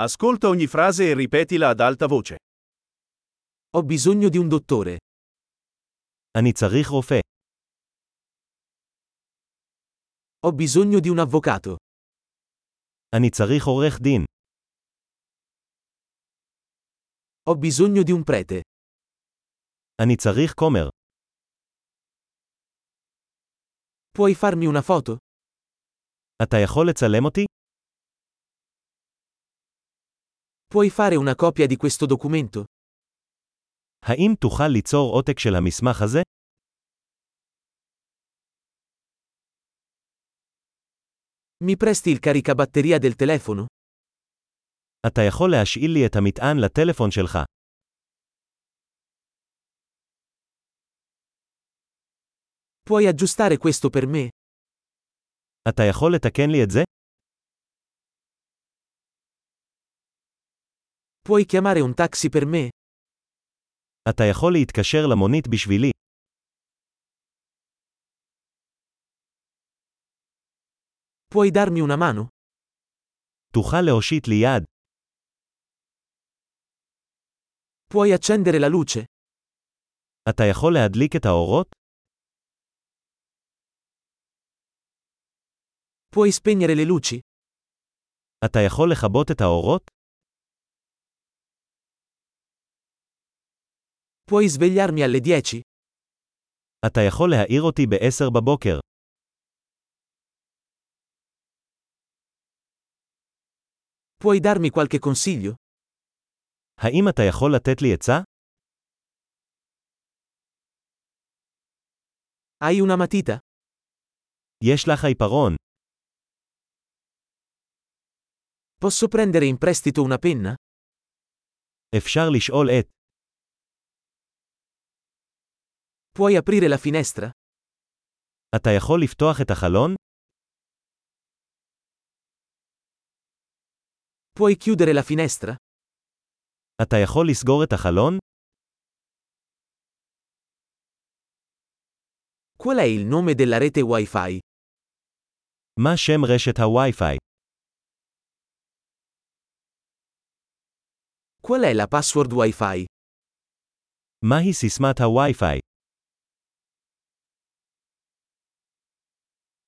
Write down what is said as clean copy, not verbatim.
Ascolta ogni frase e ripetila ad alta voce. Ho bisogno di un dottore. אני צריך רופא. Ho bisogno di un avvocato. אני צריך עורך דין. Ho bisogno di un prete. אני צריך כומר. Puoi farmi una foto? אתה יכול לצלם אותי? Puoi fare una copia di questo documento? האם תוכל ליצור עותק של המסמך הזה? Mi presti il caricabatteria del telefono? אתה יכול להשאיל לי את המטען לטלפון שלך. Puoi aggiustare questo per me? אתה יכול לתקן לי את זה? Puoi chiamare un taxi per me? אתה יכול להתקשר למונית בשבילי. Puoi darmi una mano? תוכל להושיט לי יד. Puoi accendere la luce? אתה יכול להדליק את האורות? Puoi spegnere le luci? אתה יכול לכבות את האורות? Puoi svegliarmi alle 10? אתה יכול להעיר אותי ב-10 בבוקר. Puoi darmi qualche consiglio? האם אתה יכול לתת לי עצה? Hai una matita? יש לך עיפרון. Posso prendere in prestito una penna? אפשר לשאול את. Puoi aprire la finestra? אתה יכול לפתוח את החלון? Puoi chiudere la finestra? אתה יכול לסגור את החלון? Qual è il nome della rete Wi-Fi? מה שם רשת הווי-פיי? Qual è la password Wi-Fi? מהי סיסמת הווי-פיי?